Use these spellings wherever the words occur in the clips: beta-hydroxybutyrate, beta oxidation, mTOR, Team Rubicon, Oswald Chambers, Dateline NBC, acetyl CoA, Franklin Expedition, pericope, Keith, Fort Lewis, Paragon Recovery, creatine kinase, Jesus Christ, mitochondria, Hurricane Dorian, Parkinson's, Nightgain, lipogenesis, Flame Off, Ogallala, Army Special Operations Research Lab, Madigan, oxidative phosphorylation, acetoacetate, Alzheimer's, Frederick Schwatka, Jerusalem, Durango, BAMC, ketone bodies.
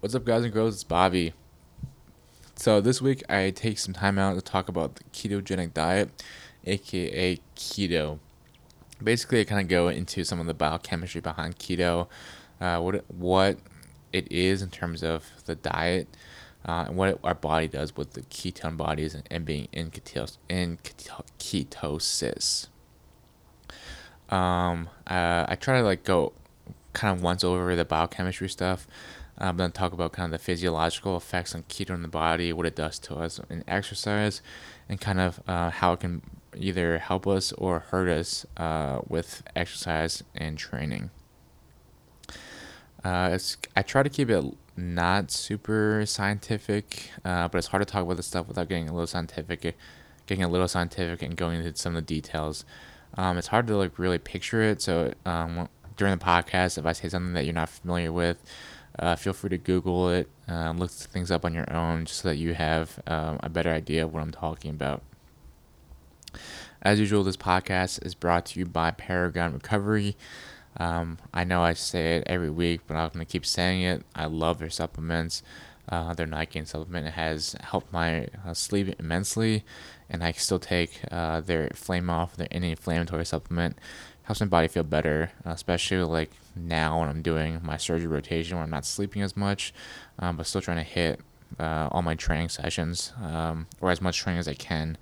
What's up, guys and girls? It's Bobby. So this week I take some time out to talk about the ketogenic diet, aka keto. Basically, I kind of go into some of the biochemistry behind keto, what it is in terms of the diet, and what our body does with the ketone bodies and being in ketosis. I try to go kind of once over the biochemistry stuff. I'm going to talk about kind of the physiological effects on keto in the body, what it does to us in exercise, and kind of how it can either help us or hurt us with exercise and training. I try to keep it not super scientific, but it's hard to talk about this stuff without getting a little scientific and going into some of the details. It's hard to really picture it. So during the podcast, if I say something that you're not familiar with, feel free to Google it, look things up on your own, just so that you have a better idea of what I'm talking about. As usual, this podcast is brought to you by Paragon Recovery. I know I say it every week, but I'm going to keep saying it. I love their supplements. Their Nightgain supplement has helped my sleep immensely, and I still take their Flame Off, their anti-inflammatory supplement. Helps my body feel better, especially now when I'm doing my surgery rotation where I'm not sleeping as much, but still trying to hit all my training sessions, or as much training as I can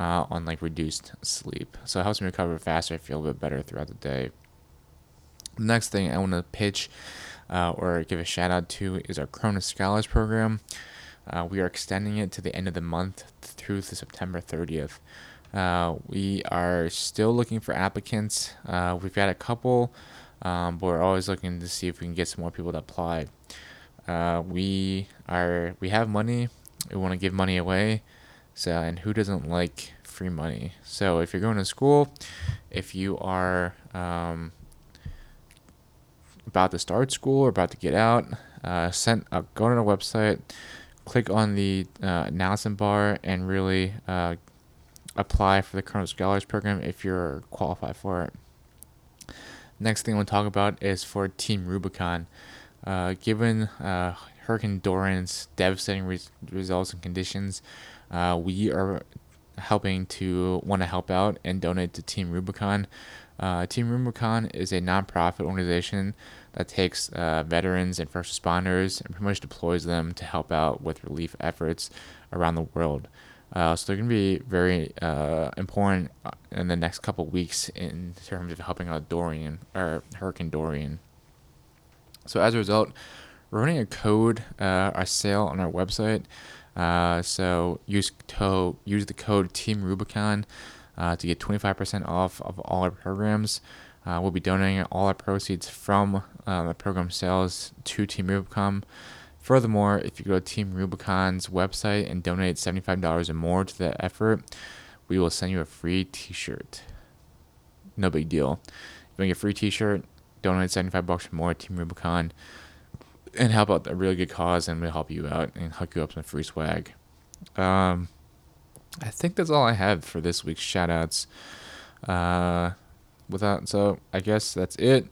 on reduced sleep. So it helps me recover faster, feel a bit better throughout the day. The next thing I want to pitch or give a shout out to is our Kronos Scholars Program. We are extending it to the end of the month through to September 30th. We are still looking for applicants. We've got a couple, but we're always looking to see if we can get some more people to apply. We have money. We want to give money away. So, and who doesn't like free money? So if you're going to school, if you are about to start school or about to get out, go to our website, click on the announcement bar, and really apply for the Kronos Scholars Program if you're qualified for it. Next thing I want to talk about is for Team Rubicon. Given Hurricane Dorian's devastating results and conditions, we are want to help out and donate to Team Rubicon. Team Rubicon is a nonprofit organization that takes veterans and first responders and pretty much deploys them to help out with relief efforts around the world. So they're going to be very important in the next couple weeks in terms of helping out Hurricane Dorian. So as a result, we're running a code, our sale on our website. So use the code Team Rubicon to get 25% off of all our programs. We'll be donating all our proceeds from the program sales to Team Rubicon. Furthermore, if you go to Team Rubicon's website and donate $75 or more to the effort, we will send you a free t-shirt. No big deal. If you get a free t-shirt, donate $75 or more to Team Rubicon and help out a really good cause, and we'll help you out and hook you up some free swag. I think that's all I have for this week's shout-outs. So I guess that's it.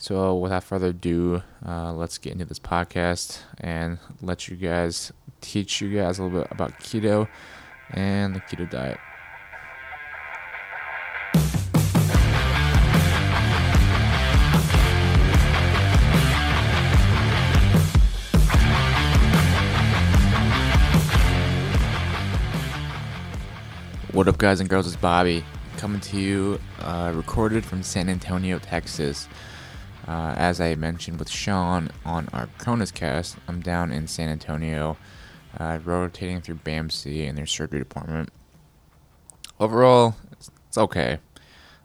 So without further ado, let's get into this podcast and teach you guys a little bit about keto and the keto diet. What up, guys and girls? It's Bobby coming to you recorded from San Antonio, Texas. As I mentioned with Sean on our Kronos cast, I'm down in San Antonio, rotating through BAMC and their surgery department. Overall, it's okay.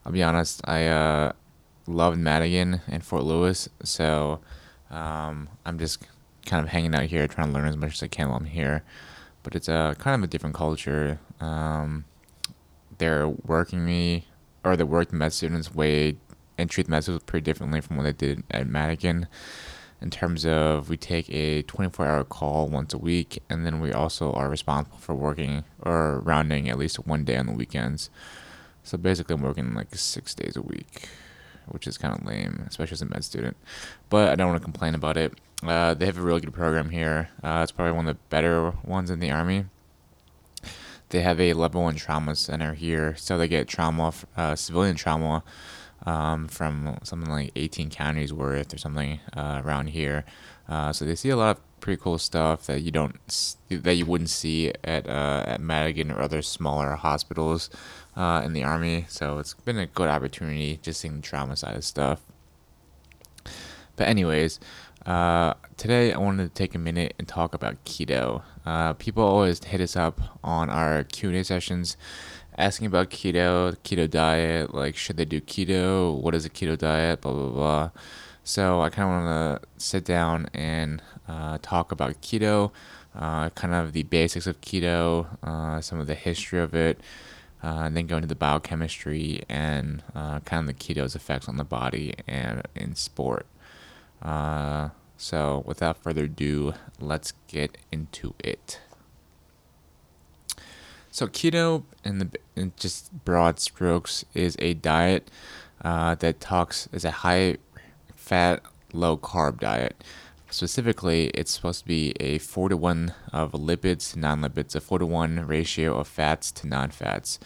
I'll be honest, I loved Madigan and Fort Lewis, so I'm just kind of hanging out here, trying to learn as much as I can while I'm here. But it's kind of a different culture. They're working med students way and treat the med students pretty differently from what they did at Madigan, in terms of we take a 24-hour call once a week, and then we also are responsible for working or rounding at least one day on the weekends. So basically I'm working 6 days a week, which is kind of lame, especially as a med student. But I don't want to complain about it. They have a really good program here. It's probably one of the better ones in the Army. They have a level 1 trauma center here, so they get trauma, civilian trauma, from something like 18 counties worth or something around here. So they see a lot of pretty cool stuff that you wouldn't see at Madigan or other smaller hospitals in the Army. So it's been a good opportunity just seeing the trauma side of stuff. But anyways, today I wanted to take a minute and talk about keto. People always hit us up on our Q&A sessions asking about keto diet, like should they do keto, what is a keto diet, blah, blah, blah. So I kind of want to sit down and talk about keto, kind of the basics of keto, some of the history of it, and then go into the biochemistry and kind of the keto's effects on the body and in sport. So without further ado, let's get into it. So keto, in just broad strokes, is a diet is a high-fat, low-carb diet. Specifically, it's supposed to be a 4-to-1 of lipids to non-lipids, a 4-to-1 ratio of fats to non-fats.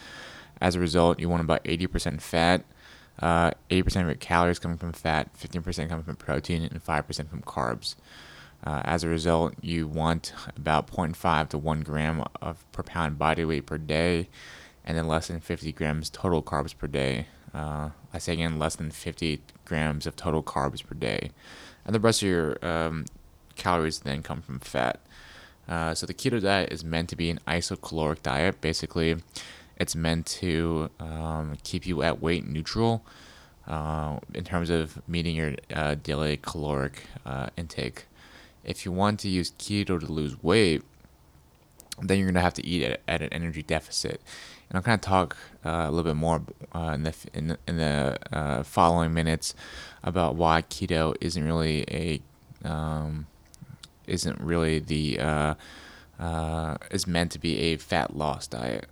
As a result, you want about 80% fat, 80% of your calories coming from fat, 15% coming from protein, and 5% from carbs. As a result, you want about 0.5 to 1 gram per pound body weight per day, and then less than 50 grams total carbs per day. I say again, less than 50 grams of total carbs per day. And the rest of your calories then come from fat. So the keto diet is meant to be an isocaloric diet. Basically, it's meant to keep you at weight neutral in terms of meeting your daily caloric intake. If you want to use keto to lose weight, then you're going to have to eat at an energy deficit. And I'll kind of talk a little bit more in the following minutes about why keto is meant to be a fat loss diet.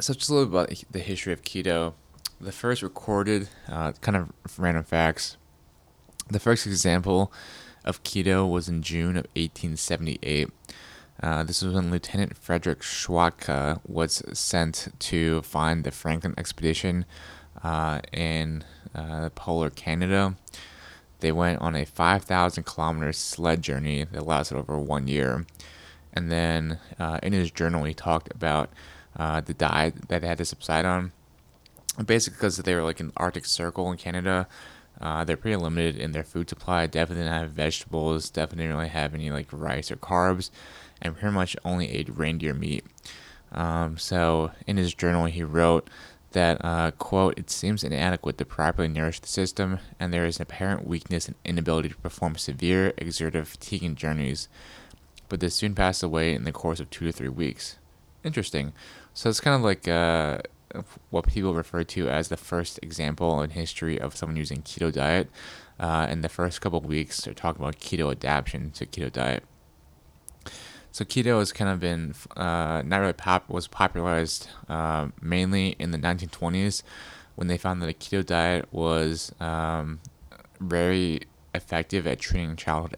So just a little bit about the history of keto. The first recorded, kind of random facts, the first example of keto was in June of 1878. This was when Lieutenant Frederick Schwatka was sent to find the Franklin Expedition in polar Canada. They went on a 5,000-kilometer sled journey that lasted over 1 year. And then in his journal, he talked about the diet that they had to subside on. Basically, because they were like in the Arctic Circle in Canada, they're pretty limited in their food supply. Definitely didn't have vegetables. Definitely didn't really have any like rice or carbs, and pretty much only ate reindeer meat. So in his journal, he wrote that, quote, "It seems inadequate to properly nourish the system, and there is an apparent weakness and inability to perform severe, exertive, fatiguing journeys. But this soon passed away in the course of 2 to 3 weeks." Interesting. So it's kind of like what people refer to as the first example in history of someone using keto diet. In the first couple of weeks, they're talking about keto adaptation to keto diet. So keto has kind of been was popularized mainly in the 1920s when they found that a keto diet was very effective at treating childhood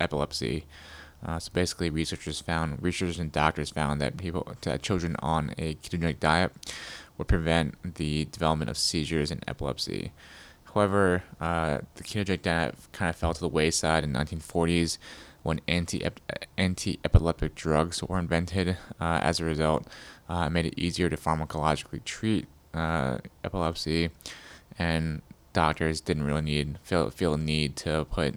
epilepsy. So basically, researchers and doctors found that children on a ketogenic diet would prevent the development of seizures and epilepsy. However, the ketogenic diet kind of fell to the wayside in the 1940s when anti-epileptic drugs were invented. As a result, it made it easier to pharmacologically treat epilepsy, and doctors didn't really feel a need to put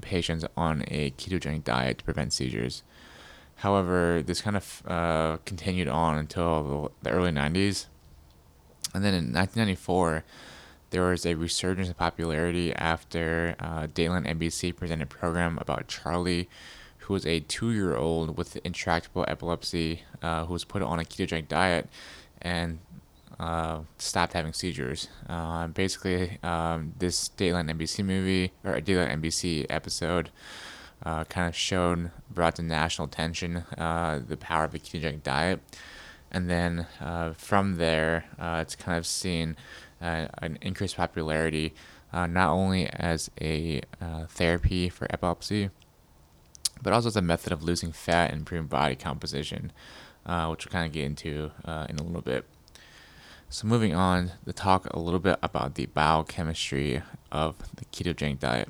patients on a ketogenic diet to prevent seizures. However, this kind of continued on until the early 90s. And then in 1994, there was a resurgence in popularity after Dateline NBC presented a program about Charlie, who was a 2-year-old with intractable epilepsy, who was put on a ketogenic diet and stopped having seizures. Basically, this Dateline NBC episode kind of brought to national attention the power of a ketogenic diet. And then from there, it's kind of seen an increased popularity not only as a therapy for epilepsy, but also as a method of losing fat and improving body composition, which we'll kind of get into in a little bit. So moving on to talk a little bit about the biochemistry of the ketogenic diet.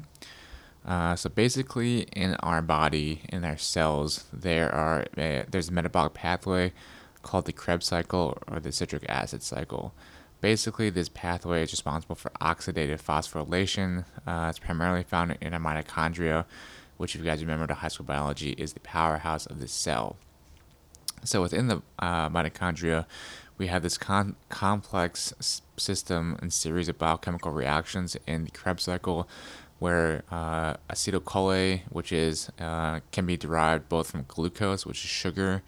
So basically, in our body, in our cells, there's a metabolic pathway called the Krebs cycle or the citric acid cycle. Basically, this pathway is responsible for oxidative phosphorylation. It's primarily found in our mitochondria, which, if you guys remember to high school biology, is the powerhouse of the cell. So within the mitochondria, we have this complex system and series of biochemical reactions in the Krebs cycle, where acetyl CoA, which is can be derived both from glucose, which is sugar,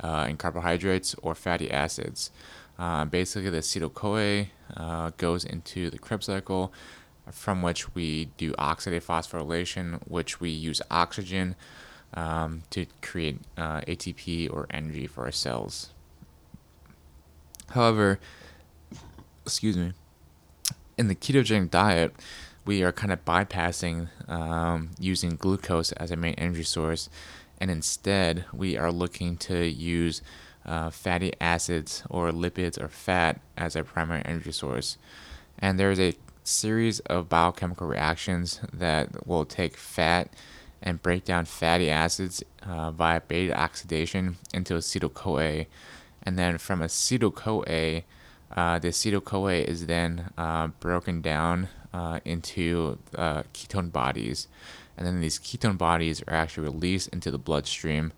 and carbohydrates or fatty acids. Basically, the acetyl CoA goes into the Krebs cycle, from which we do oxidative phosphorylation, which we use oxygen to create ATP or energy for our cells. However, in the ketogenic diet, we are kind of bypassing using glucose as a main energy source, and instead we are looking to use fatty acids or lipids or fat as our primary energy source. And there's a series of biochemical reactions that will take fat and break down fatty acids via beta oxidation into acetyl CoA. And then from acetyl CoA, the acetyl CoA is then broken down into ketone bodies. And then these ketone bodies are actually released into the bloodstream.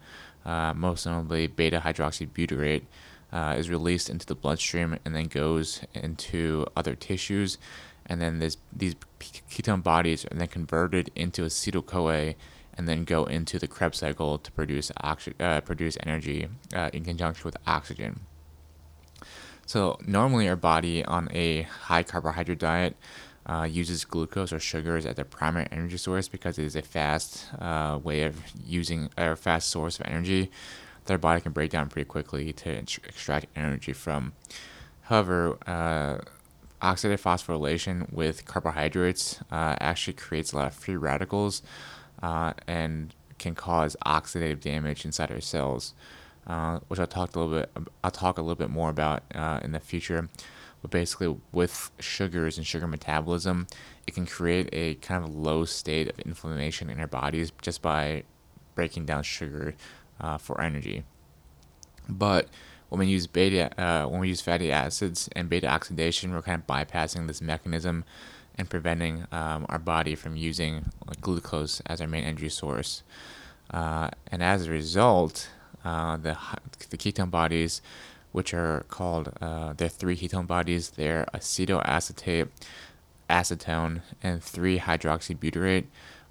Most notably, beta-hydroxybutyrate is released into the bloodstream and then goes into other tissues. And then these ketone bodies are then converted into acetyl-CoA and then go into the Krebs cycle to produce energy in conjunction with oxygen. So normally our body on a high carbohydrate diet uses glucose or sugars as their primary energy source because it is a fast way of using a fast source of energy that our body can break down pretty quickly to extract energy from. However, oxidative phosphorylation with carbohydrates actually creates a lot of free radicals and can cause oxidative damage inside our cells, which I'll talk a little bit more about in the future. But basically, with sugars and sugar metabolism, it can create a kind of low state of inflammation in our bodies just by breaking down sugar for energy. But when we use fatty acids and beta oxidation, we're kind of bypassing this mechanism and preventing our body from using glucose as our main energy source. And as a result, the ketone bodies, which are called, there are three ketone bodies. They're acetoacetate, acetone, and 3-hydroxybutyrate,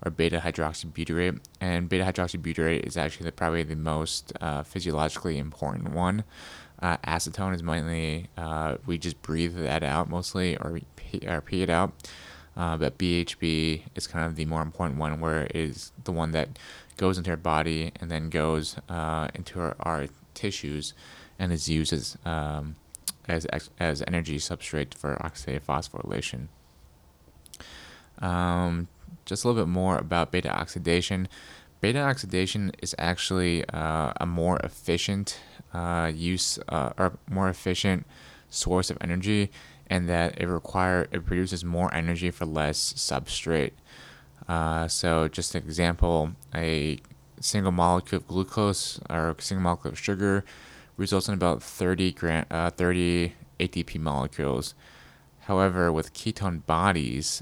or beta-hydroxybutyrate. And beta-hydroxybutyrate is actually probably the most physiologically important one. Acetone is mainly, we just breathe that out mostly, or pee it out. But BHB is kind of the more important one, where it is the one that goes into our body and then goes into our tissues and is used as energy substrate for oxidative phosphorylation. Just a little bit more about beta oxidation. Beta oxidation is actually a more efficient source of energy, and that it produces more energy for less substrate. So just an example, a single molecule of glucose or a single molecule of sugar results in about 30 ATP molecules. However, with ketone bodies,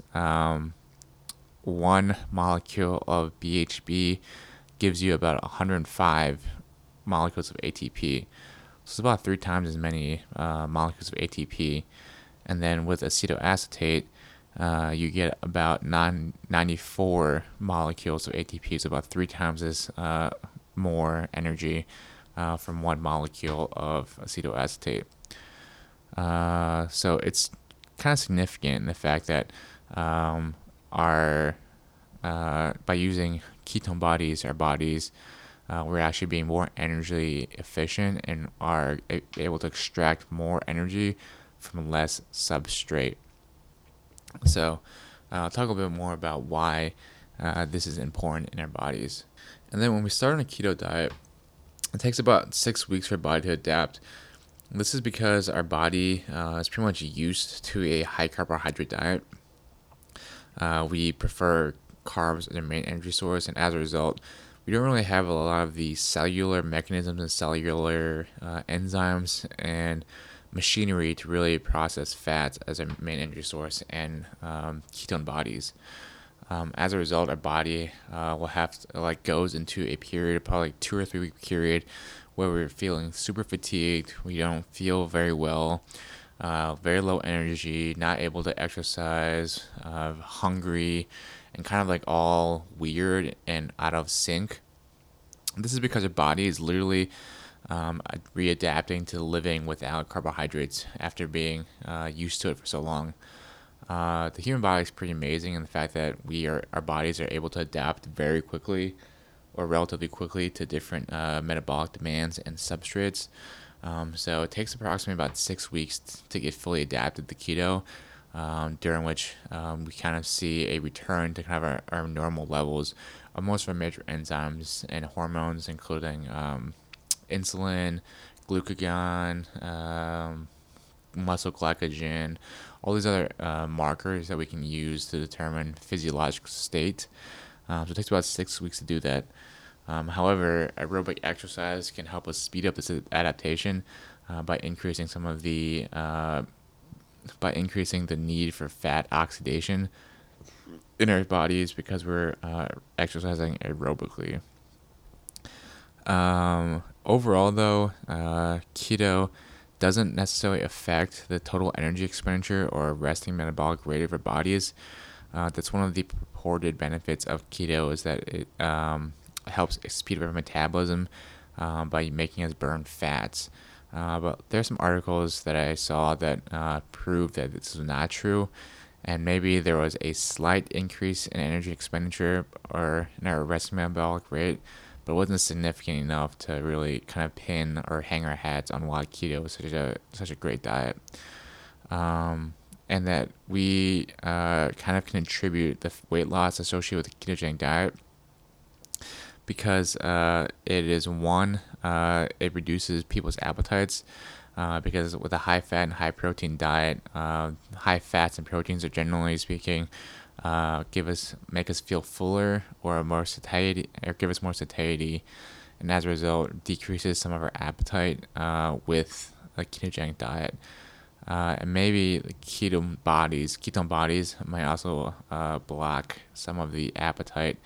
one molecule of BHB gives you about 105 molecules of ATP. So it's about 3 times as many molecules of ATP. And then with acetoacetate, you get about 94 molecules of ATP, so about 3 times as more energy from one molecule of acetoacetate. So it's kind of significant in the fact that by using ketone bodies, our bodies, we're actually being more energy efficient and are able to extract more energy from less substrate. So I'll talk a bit more about why this is important in our bodies. And then when we start on a keto diet, it takes about 6 weeks for our body to adapt. This is because our body is pretty much used to a high carbohydrate diet. We prefer carbs as our main energy source, and as a result, we don't really have a lot of the cellular mechanisms and cellular enzymes and machinery to really process fats as our main energy source and ketone bodies. As a result, our body will have to, goes into a period, probably 2 or 3 week period, where we're feeling super fatigued. We don't feel very well, very low energy, not able to exercise, hungry, and kind of all weird and out of sync. This is because our body is literally readapting to living without carbohydrates after being used to it for so long. The human body is pretty amazing in the fact that our bodies are able to adapt very quickly or relatively quickly to different metabolic demands and substrates. So it takes approximately about 6 weeks to get fully adapted to keto, during which we kind of see a return to kind of our normal levels of most of our major enzymes and hormones, including insulin, glucagon, muscle glycogen, all these other markers that we can use to determine physiological state. So it takes about 6 weeks to do that. However, aerobic exercise can help us speed up this adaptation by increasing some of the need for fat oxidation in our bodies because we're exercising aerobically. Overall, though, keto doesn't necessarily affect the total energy expenditure or resting metabolic rate of our bodies. That's one of the purported benefits of keto, is that it helps speed up our metabolism by making us burn fats. But there's some articles that I saw that prove that this is not true, and maybe there was a slight increase in energy expenditure or in our resting metabolic rate, but it wasn't significant enough to really kind of pin or hang our hats on why keto is such a great diet, and that we kind of can attribute the weight loss associated with the ketogenic diet because it is one, it reduces people's appetites because with a high fat and high protein diet, high fats and proteins are generally speaking make us feel fuller or give us more satiety, and as a result decreases some of our appetite with a ketogenic diet. And maybe the ketone bodies might also block some of the appetite,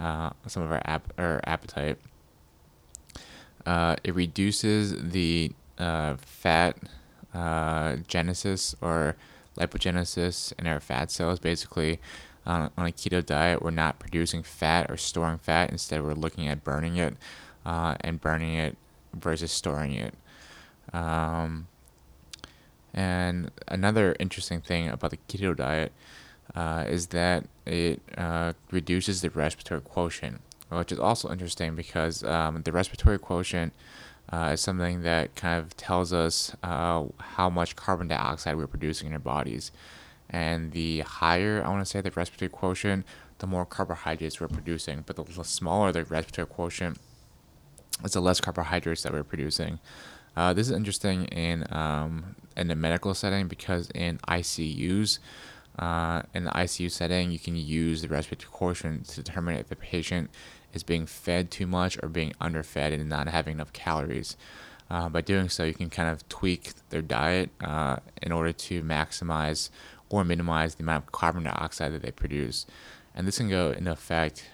appetite. It reduces the fat genesis or lipogenesis in our fat cells. Basically, on a keto diet, we're not producing fat or storing fat. Instead, we're looking at burning it, and burning it versus storing it. And another interesting thing about the keto diet is that it reduces the respiratory quotient, which is also interesting because the respiratory quotient is something that kind of tells us how much carbon dioxide we're producing in our bodies. And the higher, I want to say, the respiratory quotient, the more carbohydrates we're producing. But the smaller the respiratory quotient, it's the less carbohydrates that we're producing. This is interesting in the medical setting because in ICUs, in the ICU setting, you can use the respiratory quotient to determine if the patient is being fed too much or being underfed and not having enough calories. By doing so, you can kind of tweak their diet in order to maximize or minimize the amount of carbon dioxide that they produce. And this can go into effect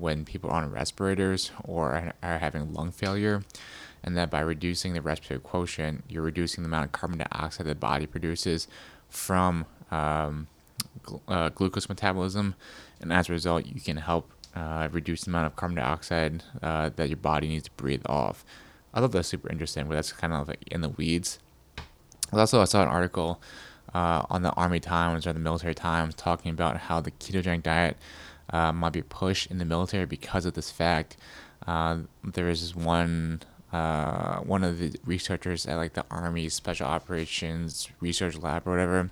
when people are on respirators or are having lung failure, and that by reducing the respiratory quotient, you're reducing the amount of carbon dioxide the body produces from glucose metabolism, and as a result, you can help reduce the amount of carbon dioxide that your body needs to breathe off. I thought that's super interesting, but that's kind of like in the weeds. Also, I saw an article on the Army Times or the Military Times talking about how the ketogenic diet might be pushed in the military because of this fact. There is one of the researchers at the Army Special Operations Research Lab or whatever.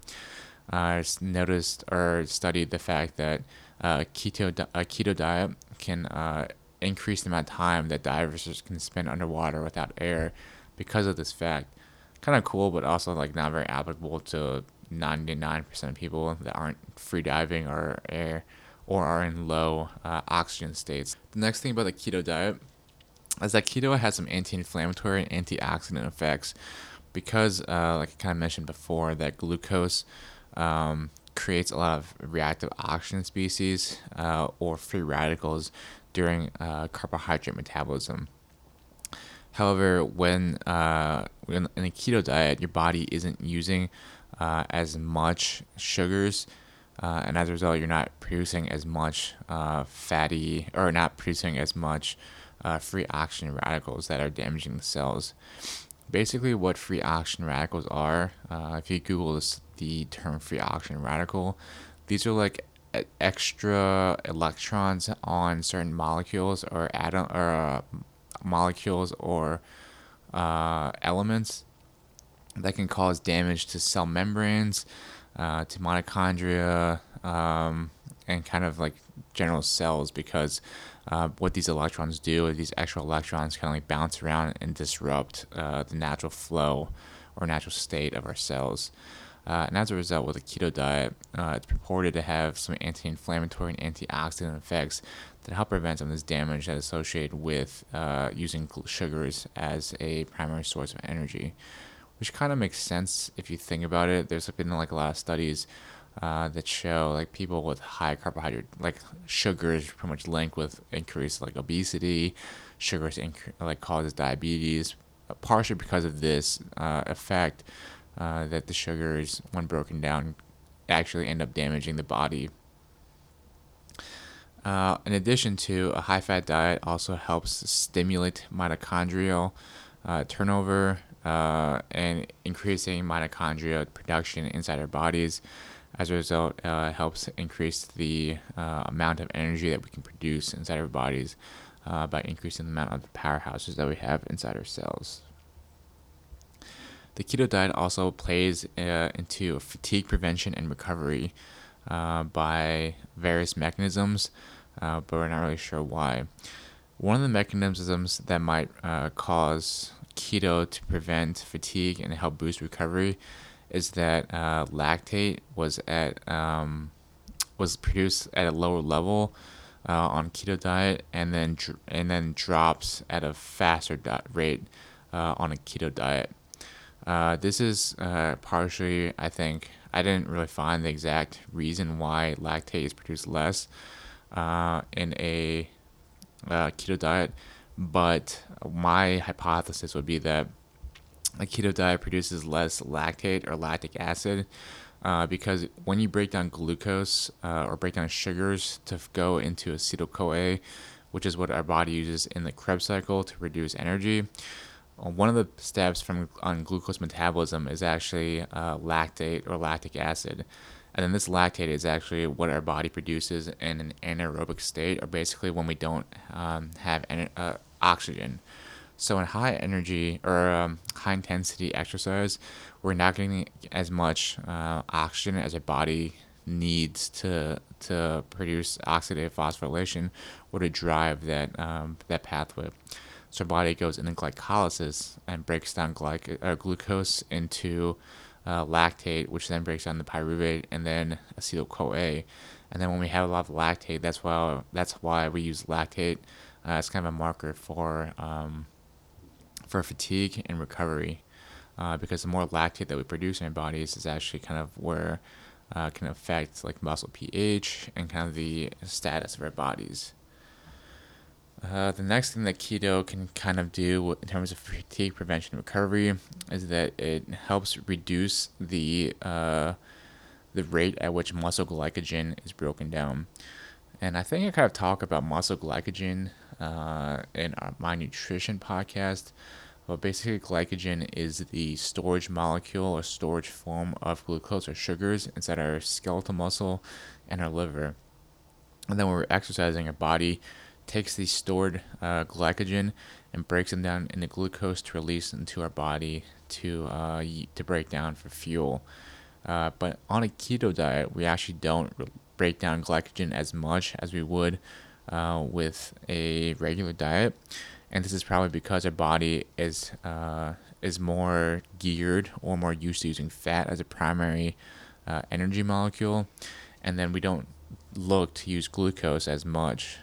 noticed or studied the fact that a keto diet can increase the amount of time that divers can spend underwater without air because of this fact. Kind of cool, but also like not very applicable to 99% of people that aren't free diving or air or are in low oxygen states. The next thing about the keto diet is that keto has some anti-inflammatory and antioxidant effects because, like I kind of mentioned before, that glucose creates a lot of reactive oxygen species or free radicals during carbohydrate metabolism. However, when in a keto diet, your body isn't using as much sugars, and as a result, you're not producing as much free oxygen radicals that are damaging the cells. Basically, what free oxygen radicals are, if you Google the term free oxygen radical, these are like extra electrons on certain molecules or elements that can cause damage to cell membranes, to mitochondria, and kind of like general cells, because what these electrons do is these extra electrons kind of like bounce around and disrupt the natural flow or natural state of our cells. And as a result, with a keto diet, it's purported to have some anti-inflammatory and antioxidant effects that help prevent some of this damage that's associated with using sugars as a primary source of energy, which kind of makes sense if you think about it. There's been like a lot of studies that show like people with high carbohydrate, like sugars, pretty much linked with increased like obesity. Sugars like causes diabetes, partially because of this effect that the sugars, when broken down, actually end up damaging the body. In addition to a high-fat diet, also helps stimulate mitochondrial turnover and increasing mitochondria production inside our bodies. As a result, it helps increase the amount of energy that we can produce inside our bodies by increasing the amount of the powerhouses that we have inside our cells. The keto diet also plays into fatigue prevention and recovery by various mechanisms, but we're not really sure why. One of the mechanisms that might cause keto to prevent fatigue and help boost recovery is that lactate was produced at a lower level on keto diet, and then drops at a faster rate on a keto diet. This is partially, I think, I didn't really find the exact reason why lactate is produced less in a keto diet, but my hypothesis would be that a keto diet produces less lactate or lactic acid because when you break down glucose or break down sugars to go into acetyl CoA, which is what our body uses in the Krebs cycle to produce energy, one of the steps on glucose metabolism is actually lactate or lactic acid. And then this lactate is actually what our body produces in an anaerobic state, or basically when we don't have oxygen. So in high energy or high intensity exercise, we're not getting as much oxygen as our body needs to produce oxidative phosphorylation or to drive that pathway. So our body goes into glycolysis and breaks down glucose into lactate, which then breaks down the pyruvate and then acetyl CoA. And then when we have a lot of lactate, that's why we use lactate as kind of a marker for fatigue and recovery, because the more lactate that we produce in our bodies is actually kind of where can affect like muscle pH and kind of the status of our bodies. The next thing that keto can kind of do in terms of fatigue prevention and recovery is that it helps reduce the rate at which muscle glycogen is broken down. And I think I kind of talk about muscle glycogen in my nutrition podcast. But basically, glycogen is the storage molecule or storage form of glucose or sugars inside our skeletal muscle and our liver. And then when we're exercising, our body takes the stored glycogen and breaks them down into glucose to release into our body to break down for fuel. But on a keto diet, we actually don't break down glycogen as much as we would with a regular diet. And this is probably because our body is more geared or more used to using fat as a primary energy molecule. And then we don't look to use glucose as much.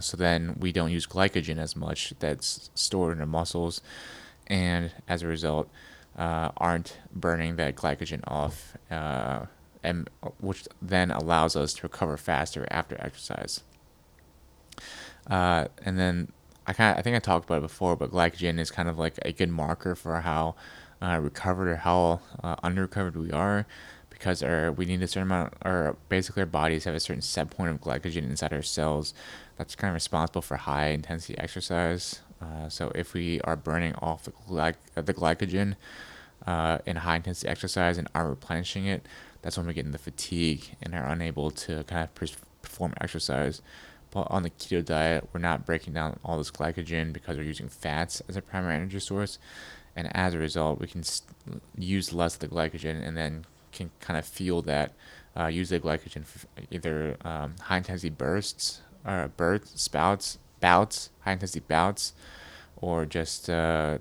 So then we don't use glycogen as much that's stored in our muscles. And as a result, aren't burning that glycogen off, and which then allows us to recover faster after exercise. And then I think I talked about it before, but glycogen is kind of like a good marker for how recovered or how under-recovered we are, because we need a certain amount, or basically our bodies have a certain set point of glycogen inside our cells that's kind of responsible for high-intensity exercise. So if we are burning off the glycogen in high-intensity exercise and are replenishing it, that's when we get into fatigue and are unable to kind of perform exercise. But on the keto diet, we're not breaking down all this glycogen because we're using fats as a primary energy source. And as a result, we can use less of the glycogen and then can kind of fuel that, use the glycogen for either high-intensity bursts, or high intensity bouts, or just to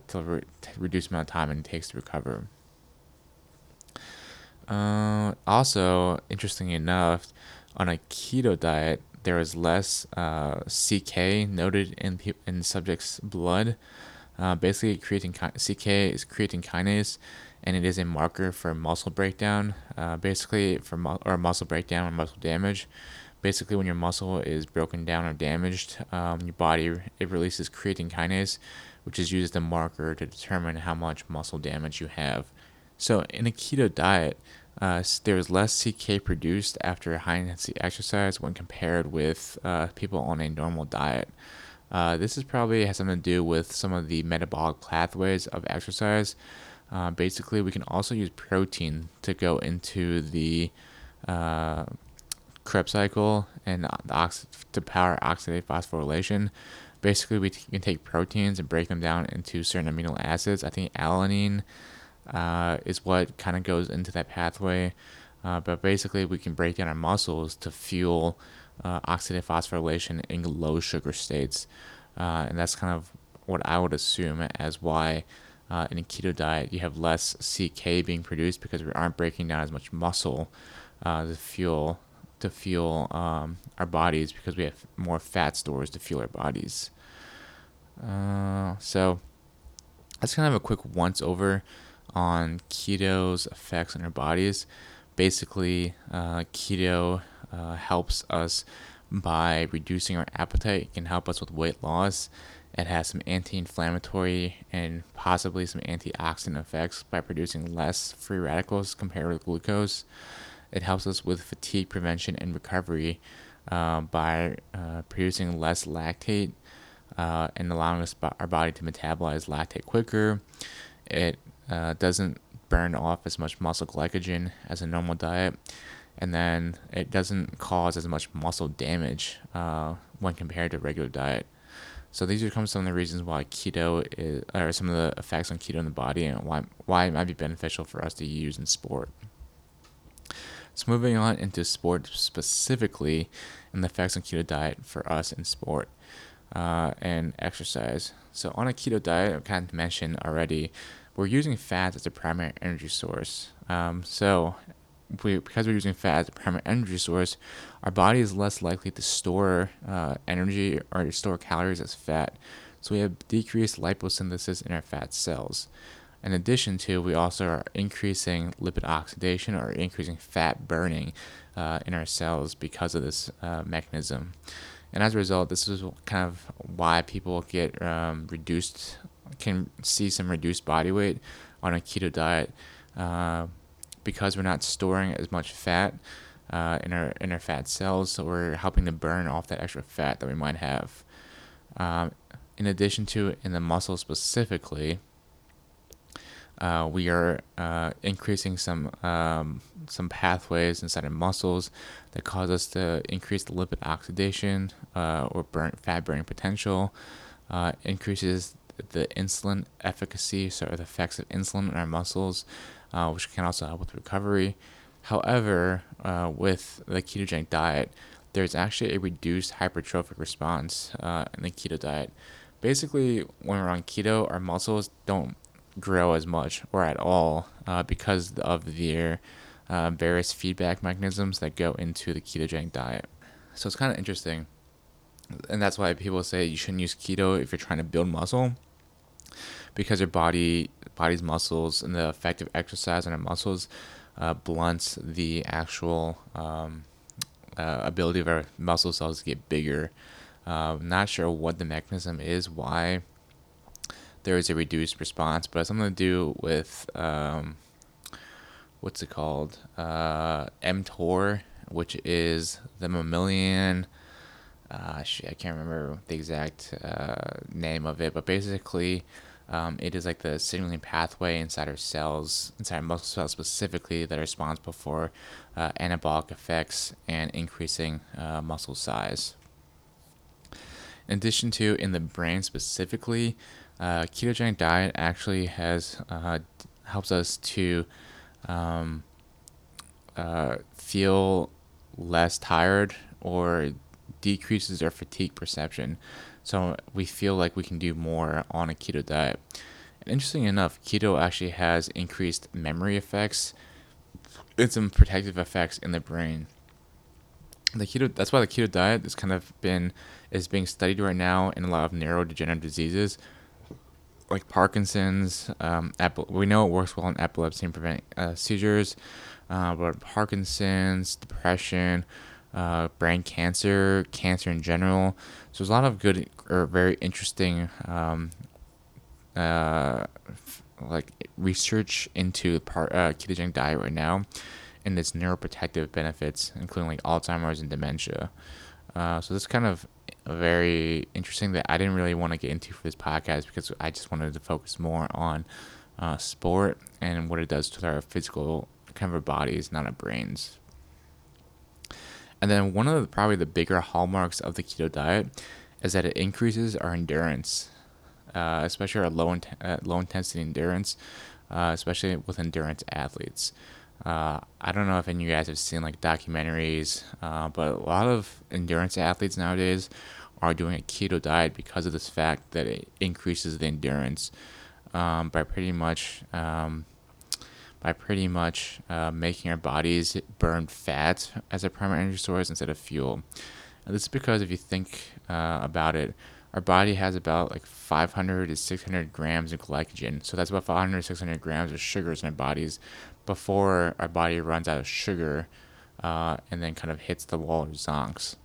reduce the amount of time it takes to recover. Also, interestingly enough, on a keto diet, there is less CK noted in subjects' blood. Basically, CK is creatine kinase, and it is a marker for muscle breakdown, or muscle damage. Basically, when your muscle is broken down or damaged, your body, it releases creatine kinase, which is used as a marker to determine how much muscle damage you have. So in a keto diet, there is less CK produced after high-intensity exercise when compared with people on a normal diet. This is probably has something to do with some of the metabolic pathways of exercise. Basically, we can also use protein to go into the Krebs cycle and to power oxidative phosphorylation. Basically, we can take proteins and break them down into certain amino acids. I think alanine is what kind of goes into that pathway. But basically, we can break down our muscles to fuel oxidative phosphorylation in low sugar states. And that's kind of what I would assume as why in a keto diet you have less CK being produced, because we aren't breaking down as much muscle to fuel our bodies, because we have more fat stores to fuel our bodies. So that's kind of a quick once over on keto's effects on our bodies. Basically, keto helps us by reducing our appetite. It can help us with weight loss. It has some anti-inflammatory and possibly some antioxidant effects by producing less free radicals compared with glucose. It helps us with fatigue prevention and recovery by producing less lactate and allowing our body to metabolize lactate quicker. It doesn't burn off as much muscle glycogen as a normal diet. And then it doesn't cause as much muscle damage when compared to a regular diet. So these are some of the reasons why keto is, or some of the effects on keto in the body, and why it might be beneficial for us to use in sport. So moving on into sport specifically, and the effects on keto diet for us in sport and exercise. So on a keto diet, I kind of mentioned already, we're using fats as a primary energy source. Because we're using fat as a primary energy source, our body is less likely to store energy or to store calories as fat. So we have decreased liposynthesis in our fat cells. In addition to, we also are increasing lipid oxidation or increasing fat burning in our cells because of this mechanism. And as a result, this is kind of why people get can see some reduced body weight on a keto diet, because we're not storing as much fat in our fat cells, so we're helping to burn off that extra fat that we might have. In addition to, in the muscle specifically, we are increasing some pathways inside of muscles that cause us to increase the lipid oxidation or fat burning potential, increases the insulin efficacy, so the effects of insulin in our muscles, which can also help with recovery. However, with the ketogenic diet, there's actually a reduced hypertrophic response in the keto diet. Basically, when we're on keto, our muscles don't grow as much or at all because of their various feedback mechanisms that go into the ketogenic diet. So it's kind of interesting. And that's why people say you shouldn't use keto if you're trying to build muscle, because your body's muscles and the effect of exercise on our muscles blunts the actual ability of our muscle cells to get bigger. I'm not sure what the mechanism is, why there is a reduced response, but it's something to do with mTOR, which is the mammalian. I can't remember the exact name of it, but basically it is like the signaling pathway inside our cells, inside our muscle cells specifically, that are responsible for anabolic effects and increasing muscle size. In addition to, in the brain specifically, ketogenic diet actually has helps us to feel less tired, or decreases our fatigue perception, so we feel like we can do more on a keto diet. And interestingly enough, keto actually has increased memory effects and some protective effects in the brain. That's why the keto diet is being studied right now in a lot of neurodegenerative diseases like Parkinson's. We know it works well in epilepsy and preventing seizures, but Parkinson's, depression, brain cancer, cancer in general. So there's a lot of good or very interesting research into ketogenic diet right now and its neuroprotective benefits, including like Alzheimer's and dementia. So that's kind of very interesting that I didn't really want to get into for this podcast, because I just wanted to focus more on sport and what it does to our physical our bodies, not our brains. And then one of the bigger hallmarks of the keto diet is that it increases our endurance, especially our low intensity endurance, especially with endurance athletes. I don't know if any of you guys have seen like documentaries, but a lot of endurance athletes nowadays are doing a keto diet because of this fact that it increases the endurance by pretty much making our bodies burn fat as a primary energy source instead of fuel. And this is because if you think about it, our body has about like 500 to 600 grams of glycogen. So that's about 500 to 600 grams of sugars in our bodies before our body runs out of sugar and then kind of hits the wall and zonks.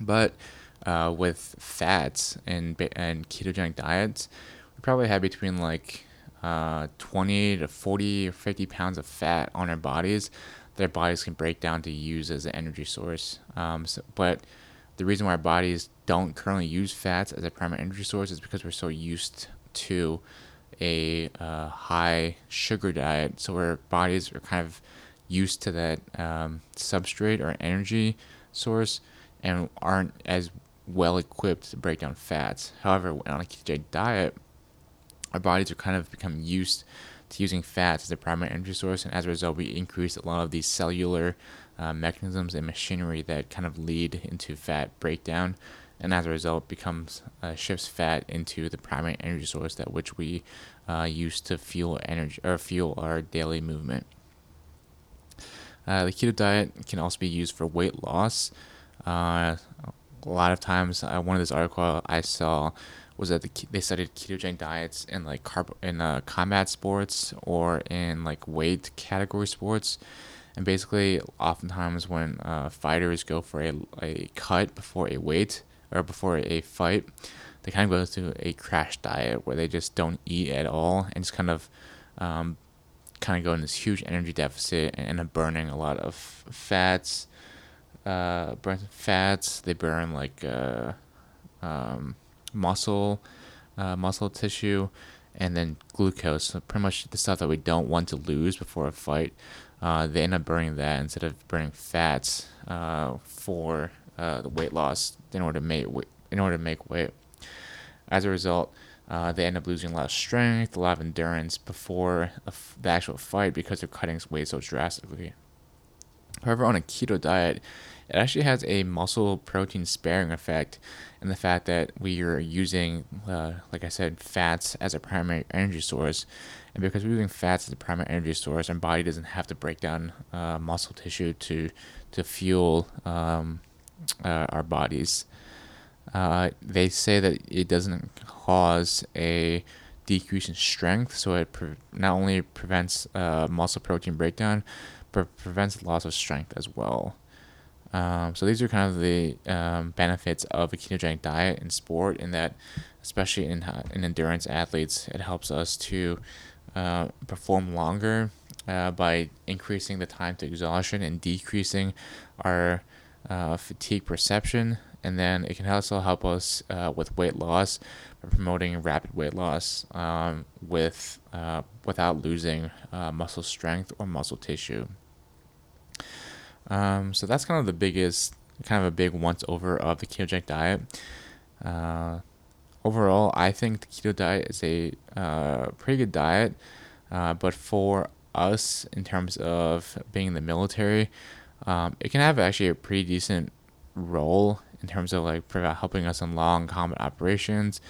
But with fats and ketogenic diets, we probably have between 20 to 40 or 50 pounds of fat on our bodies that our bodies can break down to use as an energy source. But the reason why our bodies don't currently use fats as a primary energy source is because we're so used to a high sugar diet. So our bodies are kind of used to that substrate or energy source and aren't as well equipped to break down fats. However, on a ketogenic diet, our bodies are kind of become used to using fats as a primary energy source, and as a result, we increase a lot of these cellular mechanisms and machinery that kind of lead into fat breakdown, and as a result, shifts fat into the primary energy source that which we use to fuel our daily movement. The keto diet can also be used for weight loss. A lot of times, one of this article I saw was that they studied ketogenic diets in combat sports or in weight category sports, and basically, oftentimes when fighters go for a cut before a weight or before a fight, they kind of go to a crash diet where they just don't eat at all and just kind of go in this huge energy deficit and end up burning a lot of fats. They burn muscle tissue, and then glucose. So pretty much the stuff that we don't want to lose before a fight, they end up burning that instead of burning fats for the weight loss in order to make weight. As a result, they end up losing a lot of strength, a lot of endurance before the actual fight because they're cutting weight so drastically. However, on a keto diet, it actually has a muscle protein sparing effect, and the fact that we are using, like I said, fats as a primary energy source. And because we're using fats as a primary energy source, our body doesn't have to break down muscle tissue to fuel our bodies. They say that it doesn't cause a decrease in strength, so it not only prevents muscle protein breakdown, but prevents loss of strength as well. So these are kind of the benefits of a ketogenic diet in sport, in that, especially in endurance athletes, it helps us to perform longer by increasing the time to exhaustion and decreasing our fatigue perception. And then it can also help us with weight loss by promoting rapid weight loss without losing muscle strength or muscle tissue. So that's kind of the biggest, kind of a big once over of the ketogenic diet. Overall, I think the keto diet is a pretty good diet, but for us in terms of being in the military, it can have actually a pretty decent role in terms of like helping us in long combat operations.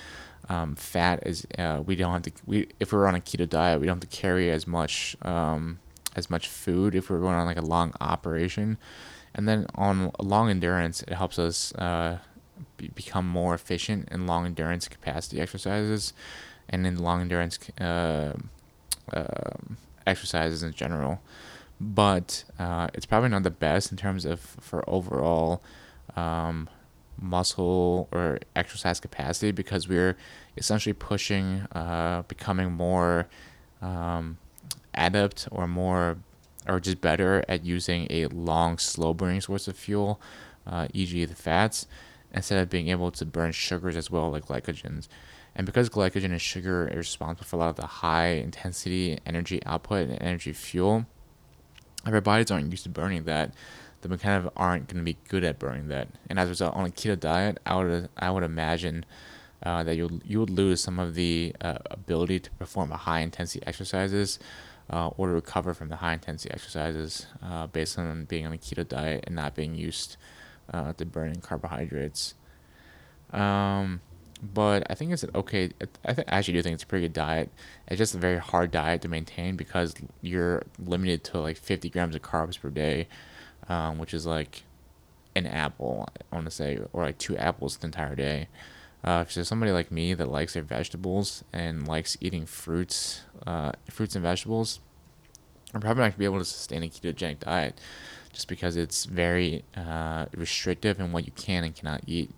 Fat is we don't have to if we're on a keto diet, we don't have to carry as much food if we're going on like a long operation. And then on long endurance, it helps us become more efficient in long endurance capacity exercises and in long endurance exercises in general. But it's probably not the best in terms of for overall muscle or exercise capacity, because we're essentially pushing becoming more adept or just better at using a long, slow burning source of fuel, e.g. the fats, instead of being able to burn sugars as well, like glycogens. And because glycogen and sugar are responsible for a lot of the high intensity energy output and energy fuel, our bodies aren't used to burning that, then we kind of aren't going to be good at burning that. And as a result, on a keto diet, I would imagine that you would lose some of the ability to perform high intensity exercises, or to recover from the high intensity exercises based on being on a keto diet and not being used to burning carbohydrates. But I think it's an okay. I actually do think it's a pretty good diet. It's just a very hard diet to maintain because you're limited to like 50 grams of carbs per day, which is like an apple, I want to say, or like 2 apples the entire day. If there's somebody like me that likes their vegetables and likes eating fruits and vegetables, I'm probably not going to be able to sustain a ketogenic diet just because it's very restrictive in what you can and cannot eat.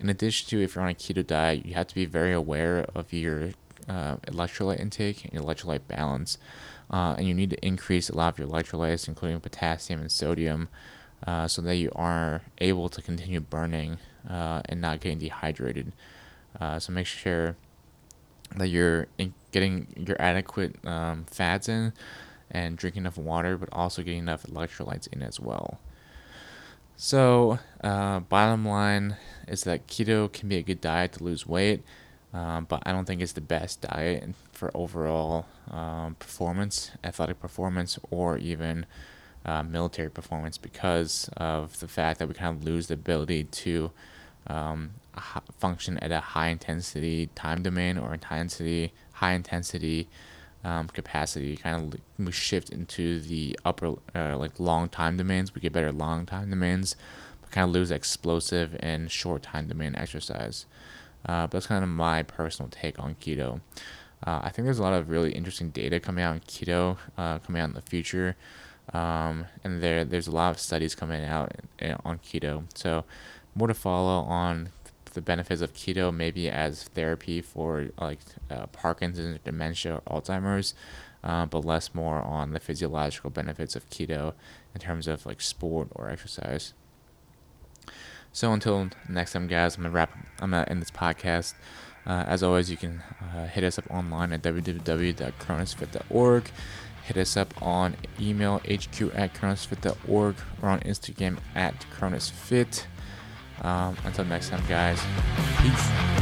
In addition to, if you're on a keto diet, you have to be very aware of your electrolyte intake and electrolyte balance. And you need to increase a lot of your electrolytes, including potassium and sodium, so that you are able to continue burning and not getting dehydrated. So make sure that you're getting your adequate fats in and drinking enough water, but also getting enough electrolytes in as well. So bottom line is that keto can be a good diet to lose weight, but I don't think it's the best diet for overall performance, athletic performance, or even military performance, because of the fact that we kind of lose the ability to function at a high intensity time domain or high intensity capacity. Kind of we shift into the upper like long time domains. We get better long time domains, but kind of lose explosive and short time domain exercise. But that's kind of my personal take on keto. I think there's a lot of really interesting data coming out on keto coming out in the future. And there's a lot of studies coming out on keto, so more to follow on the benefits of keto, maybe as therapy for like Parkinson's, dementia, or Alzheimer's, but less more on the physiological benefits of keto in terms of like sport or exercise. So until next time, guys, I'm gonna end this podcast. As always, you can hit us up online at www.kronosfit.org. Hit us up on email, hq@kronosfit.org, or on Instagram @kronosfit. Until next time, guys. Peace.